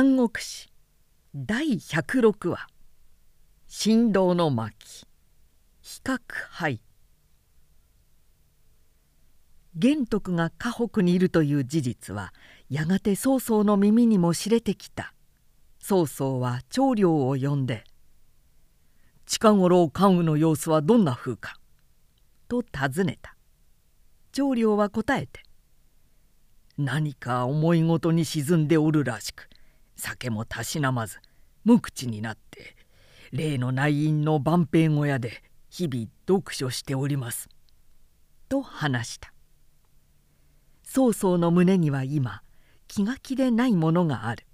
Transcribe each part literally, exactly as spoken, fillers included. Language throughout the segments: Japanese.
三国志だいひゃくろくわ神童の巻比較配。玄徳が河北にいるという事実はやがて曹操の耳にも知れてきた。曹操は張遼を呼んで「近頃関羽の様子はどんな風か?」と尋ねた。張遼は答えて「何か思い事に沈んでおるらしく、酒もたしなまず無口になって例の内院の晩兵小屋で日々読書しております」と話した。曹操の胸には今気が気でないものがある。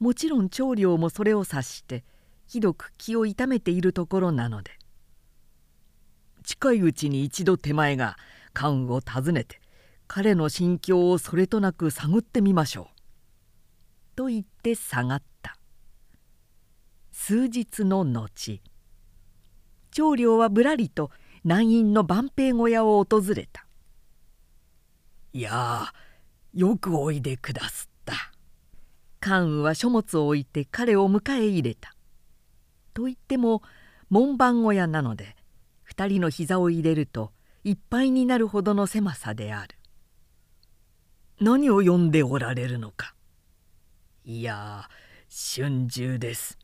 もちろん張遼もそれを察してひどく気を痛めているところなので、近いうちに一度手前が関羽を訪ねて彼の心境をそれとなく探ってみましょう」と言って下がった。数日の後、張遼はぶらりと南院の晩兵小屋を訪れた。いやー、よくおいでくだすった。関羽は書物を置いて彼を迎え入れた。と言っても門番小屋なので、二人の膝を入れるといっぱいになるほどの狭さである。何を読んでおられるのか。いやー、春秋です。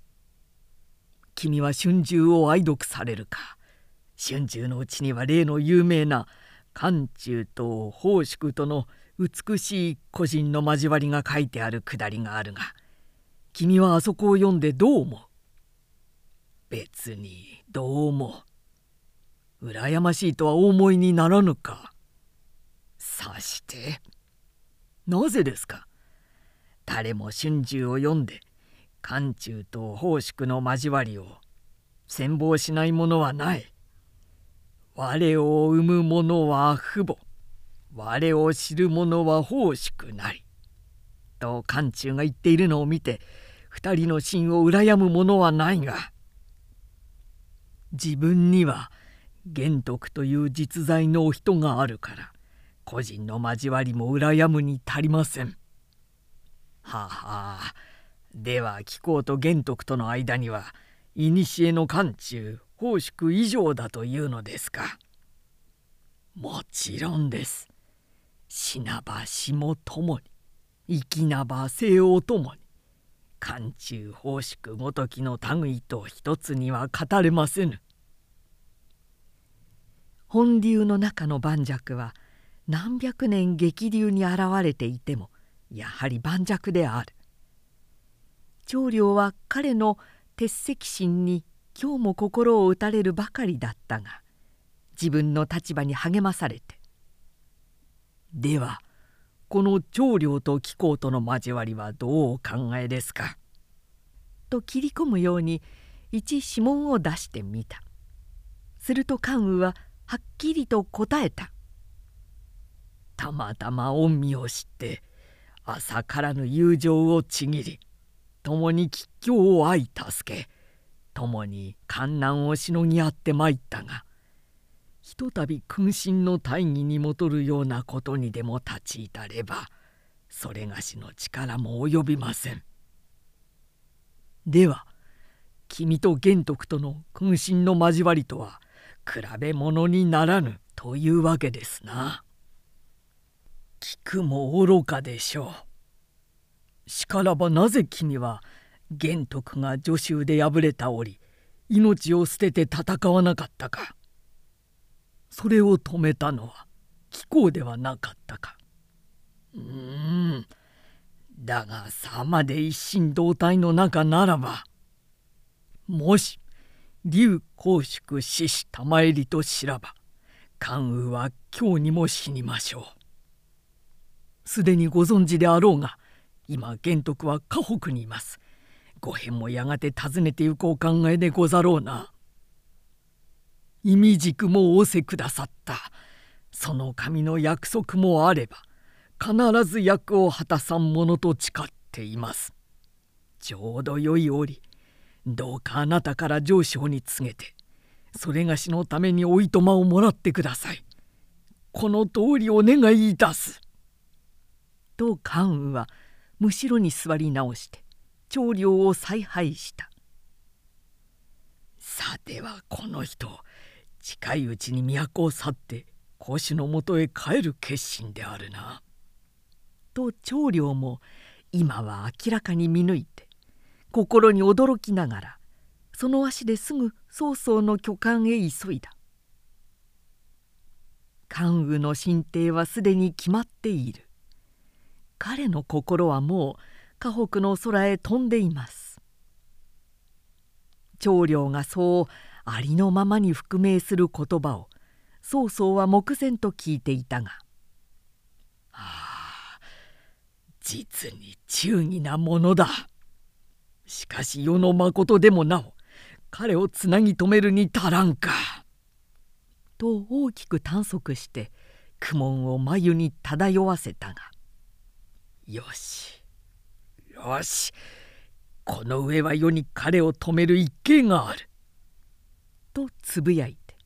君は春秋を愛読されるか。春秋のうちには例の有名な漢中と法宿との美しい個人の交わりが書いてあるくだりがあるが、君はあそこを読んでどう思う？別にどうも。羨ましいとはお思いにならぬか。さして。なぜですか。誰も春秋を読んで漢中と法宿の交わりを羨望しないものはない。我を生む者は父母、我を知る者は奉祝なり」と漢中が言っているのを見て、二人の心を羨む者はないが、自分には玄徳という実在のお人があるから、個人の交わりも羨むに足りません。はあ、はあ、では貴公と玄徳との間には古の漢中奉祝以上だというのですか。もちろんです。死なば死もともに、生きなば生をともに、漢中奉祝ごときの類と一つには語れませぬ。本流の中の盤石は何百年激流に現れていてもやはり盤石である。張遼は彼の鉄石心に今日も心を打たれるばかりだったが、自分の立場に励まされて「ではこの張遼と貴公との交わりはどうお考えですか?」と切り込むように一諮問を出してみた。すると関羽ははっきりと答えた。たまたま御身を知って浅からぬ友情をちぎり、共に吉凶を相助け、共に患難をしのぎ合ってまいったが、ひとたび君臣の大義にもとるようなことにでも立ち至れば、それがしの力も及びません。では君と玄徳との君臣の交わりとは比べ物にならぬというわけですな。聞くも愚かでしょう。しからばなぜ君は玄徳が徐州で敗れた折、命を捨てて戦わなかったか。それを止めたのは貴公ではなかったか。うーん、だがさまで一心同体の中ならば、もし劉公祝死し玉入と知らば、関羽は今日にも死にましょう。すでにご存知であろうが、今玄徳は河北にいます。ご辺もやがて訪ねてゆくお考えでござろうな。意味軸も仰せくださった。その神の約束もあれば、必ず役を果たさんものと誓っています。ちょうどよい折、どうかあなたから上将に告げて、それがしのためにおいとまをもらってください。この通りお願いいたす」と関羽はむしろに座り直して長領を采配した。さてはこの人、近いうちに都を去って孔子のもとへ帰る決心であるな。と長領も今は明らかに見抜いて、心に驚きながらその足ですぐ曹操の巨漢へ急いだ。関羽の進呈はすでに決まっている。彼の心はもう河北の空へ飛んでいます。長領がそうありのままに復命する言葉を曹操は目前と聞いていたが、ああ、実に忠義なものだ。しかし世のまことでもなお彼をつなぎ止めるに足らんか。と大きく短足して苦悶を眉に漂わせたが、よしよし、この上は世に彼を止める一計がある。とつぶやいて、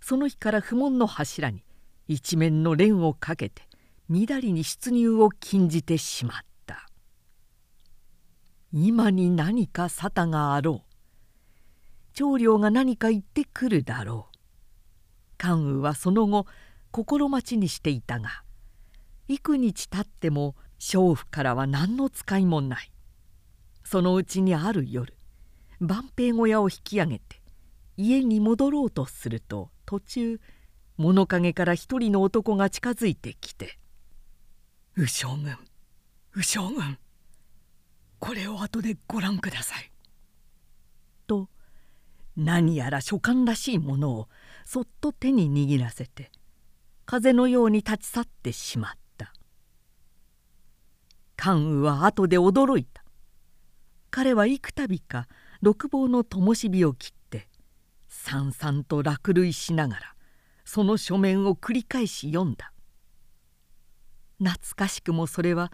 その日から不問の柱に一面の蓮をかけて、みだりに出入を禁じてしまった。今に何か沙汰があろう。長領が何か言ってくるだろう。関羽はその後心待ちにしていたが、幾日たっても娼婦からは何の使いもない。そのうちにある夜、万平小屋を引き上げて家に戻ろうとすると、途中物陰から一人の男が近づいてきて「右将軍、右将軍、これを後でご覧ください」と何やら書簡らしいものをそっと手に握らせて、風のように立ち去ってしまった。関羽は後で驚いた。彼は幾度か六房の灯火を切ってさんさんと落雷しながらその書面を繰り返し読んだ。懐かしくもそれは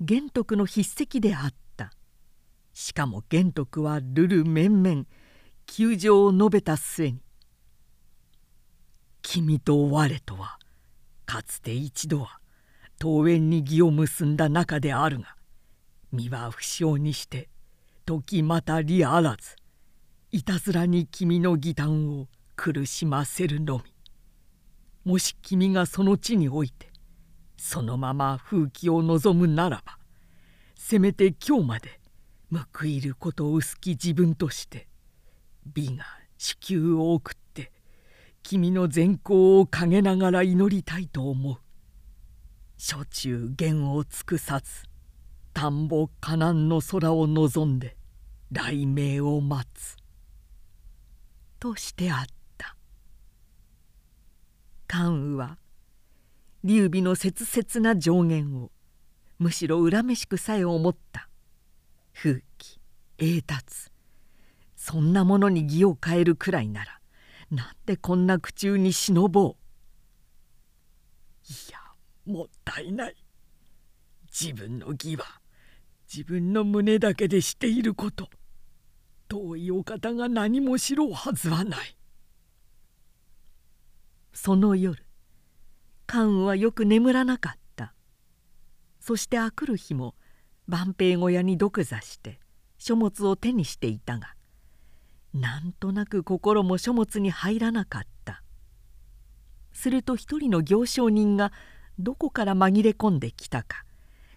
玄徳の筆跡であった。しかも玄徳はるる面々窮状を述べた末に、君と我とはかつて一度は桃園に義を結んだ仲であるが、身は不詳にして時また利あらず、いたずらに君の義嘆を苦しませるのみ。もし君がその地においてそのまま風紀を望むならば、せめて今日まで報いることを薄き自分として美が子宮を送って君の善行を陰ながら祈りたいと思う。初中言を尽くさず、田んぼ河南の空を望んで雷鳴を待つ」としてあった。関羽は劉備の切々な上言をむしろ恨めしくさえ思った。風紀栄達、そんなものに義を変えるくらいなら、なんでこんな苦衷に忍ぼう。いや、もったいない。自分の義は自分の胸だけでしていること。遠いお方が何も知ろうはずはない。その夜、関羽はよく眠らなかった。そしてあくる日も万平小屋に独座して書物を手にしていたが、なんとなく心も書物に入らなかった。すると一人の行商人がどこから紛れ込んできたか、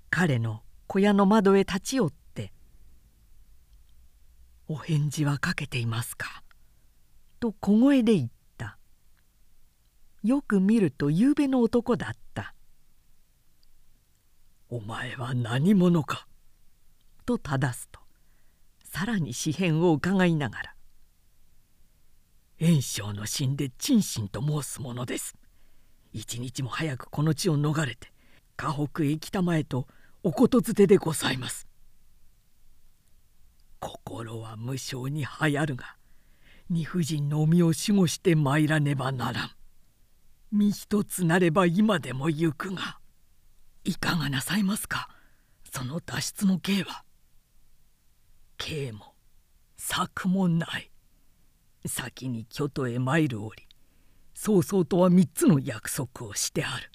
彼の小屋の窓へ立ち寄って「お返事はかけていますか」と小声で言った。よく見るとゆうべの男だった。「お前は何者か」と正すと、さらに詩編を伺いながら、袁紹の死んで陳信と申すものです。一日も早くこの地を逃れて河北へ来たまえとおことづてでございます。心は無性に流行るが、二婦人のお身を守護して参らねばならん。身一つなれば今でも行くが、いかがなさいますか、その脱出の計は。計も策もない。先に京都へ参る折、曹操とは三つの約束をしてある。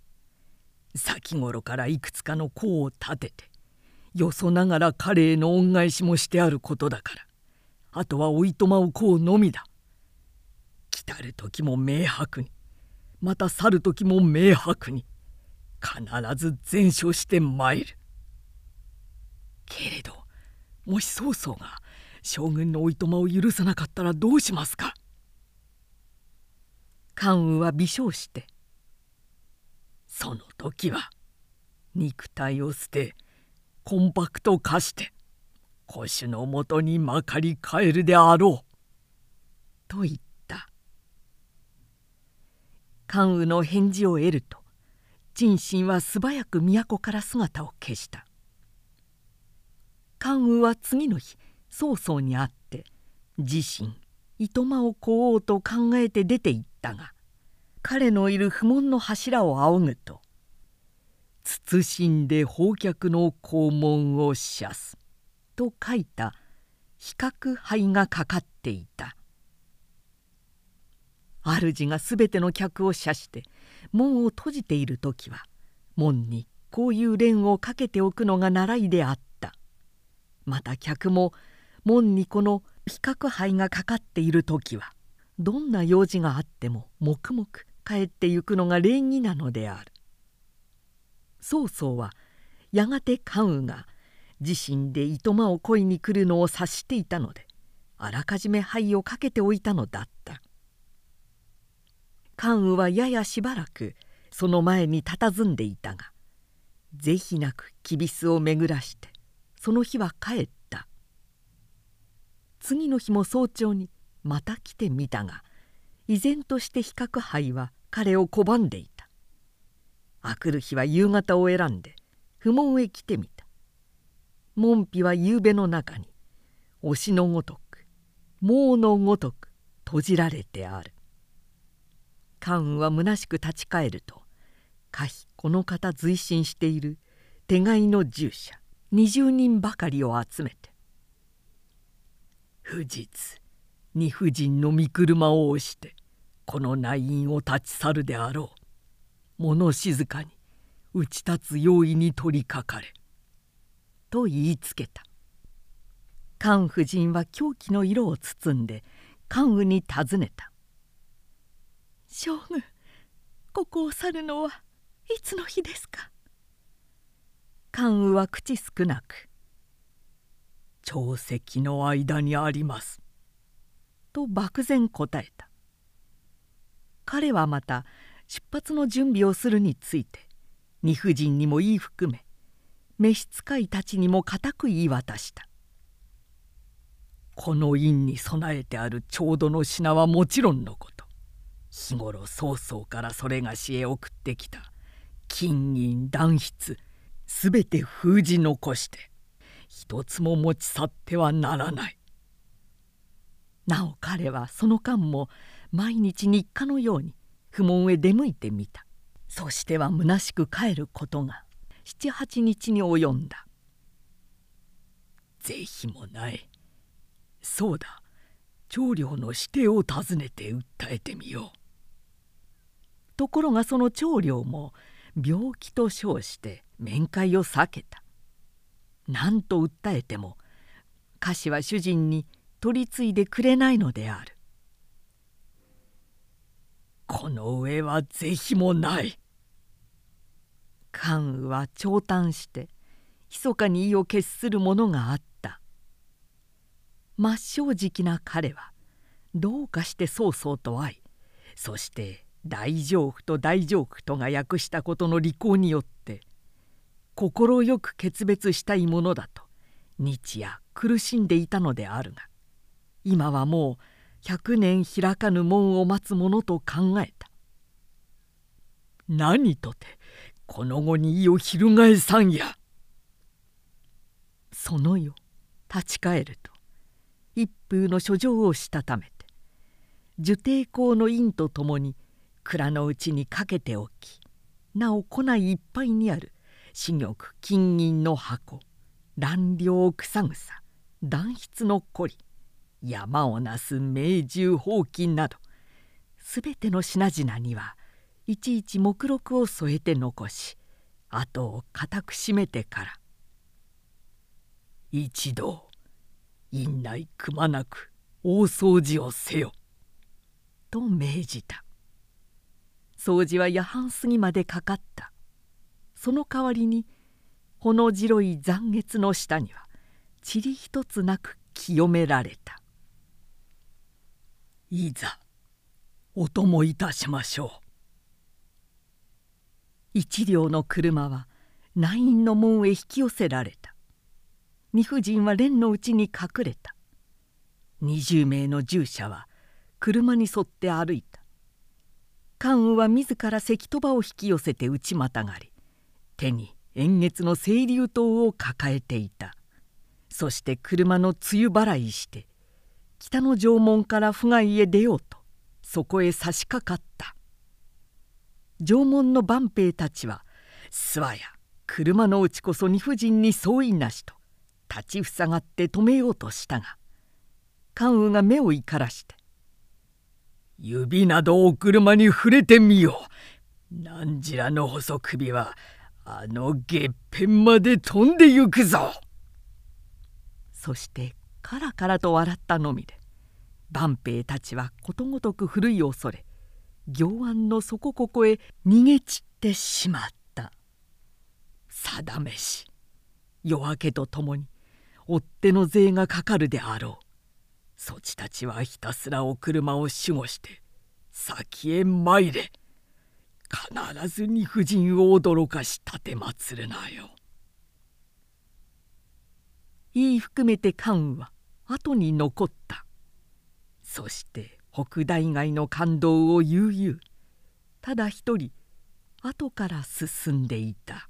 先頃からいくつかの功を立ててよそながら彼への恩返しもしてあることだから、あとはおいとまをこうのみだ。来たる時も明白に、また去る時も明白に、必ず善処してまいる。けれど、もし曹操が将軍のおいとまを許さなかったらどうしますか。関羽は微笑して、その時は肉体を捨て、魂魄と化して、古種のもとにまかり帰るであろう。と言った。関羽の返事を得ると、陳信は素早く都から姿を消した。関羽は次の日、曹操に会って、自身、いとまを乞おうと考えて出て行ったが、彼のいる不問の柱を仰ぐと、謹んで抱客の肛門を謝すと書いた飛角牌がかかっていた。主がすべての客を謝して門を閉じている時は、門にこういう連をかけておくのが習いであった。また客も門にこの飛角牌がかかっている時は、どんな用事があっても黙々帰ってゆくのが礼儀なのである。曹操はやがて関羽が自身でいとまを恋に来るのを察していたので、あらかじめ牌をかけておいたのだった。関羽はややしばらくその前に佇んでいたが、是非なく踵を巡らしてその日は帰った。次の日も早朝にまた来てみたが、依然として飛角牌は彼を拒んでいた。あくる日は夕方を選んで不問へ来てみた。門扉は夕べの中に押しのごとく、網のごとく閉じられてある。関羽はむなしく立ち返ると、可否この方随身している手飼いの従者二十人ばかりを集めて、不日に婦人の御車を押してこの内院を立ち去るであろう。物静かに打ち立つ用意に取りかかれ」と言いつけた。関夫人は狂気の色を包んで関羽に尋ねた。「将軍、ここを去るのはいつの日ですか？」関羽は口少なく「朝夕の間にあります」と漠然答えた。彼はまた出発の準備をするについて、二婦人にも言い含め、召使いたちにも固く言い渡した。この院に備えてある調度の品はもちろんのこと、日頃曹操からそれがしへ送ってきた金銀断筆、すべて封じ残して、一つも持ち去ってはならない。なお彼はその間も毎日日課のように、不問へ出向いてみた。そしてはむなしく帰ることが七八日に及んだ。是非もない。そうだ、長領の指定を尋ねて訴えてみよう。ところがその長領も病気と称して面会を避けた。何と訴えても家臣は主人に取り次いでくれないのである。この上は是非もない。関羽は長嘆して密かに意を決するものがあった。真っ正直な彼はどうかして曹操と会い、そして大丈夫と大丈夫とが訳したことの履行によって快く決別したいものだと日夜苦しんでいたのであるが、今はもう百年開かぬ門を待つものと考えた。何とてこの後に意を翻さんや。その夜立ち返ると、一風の書状をしたためて受抵抗の印とともに蔵のうちにかけておき、なお庫内いっぱいにある私玉金銀の箱、蘭陵草草、断筆のこり、山をなす明獣宝金など、すべての品々にはいちいち目録を添えて残し、後を固く閉めてから、一同院内くまなく大掃除をせよ」と命じた。掃除は夜半過ぎまでかかった。その代わりにほの白い残月の下には塵一つなく清められた。いざお供いたしましょう。一両の車は内院の門へ引き寄せられた。二婦人は蓮のうちに隠れた。二十名の従者は車に沿って歩いた。関羽は自ら石飛ばを引き寄せて内またがり、手に円月の青龍刀を抱えていた。そして車の露払いして北の城門から府外へ出ようとそこへ差し掛かった。城門の万兵たちは諏訪や車のうちこそ二婦人に相違なしと立ちふさがって止めようとしたが、関羽が目を怒らして「指などお車に触れてみよう。なんじらの細首はあのげっぺんまで飛んでゆくぞ」。そしてカラカラと笑ったのみで万兵たちはことごとくふるいを恐れ、行安のそこここへ逃げ散ってしまった。定めし夜明けとともに追手の勢がかかるであろう。そちたちはひたすらお車を守護して先へ参れ。必ずに婦人を驚かし立てまつるなよ。言い含めて関羽は後に残った。そして北大街の感動を悠々ただ一人後から進んでいた。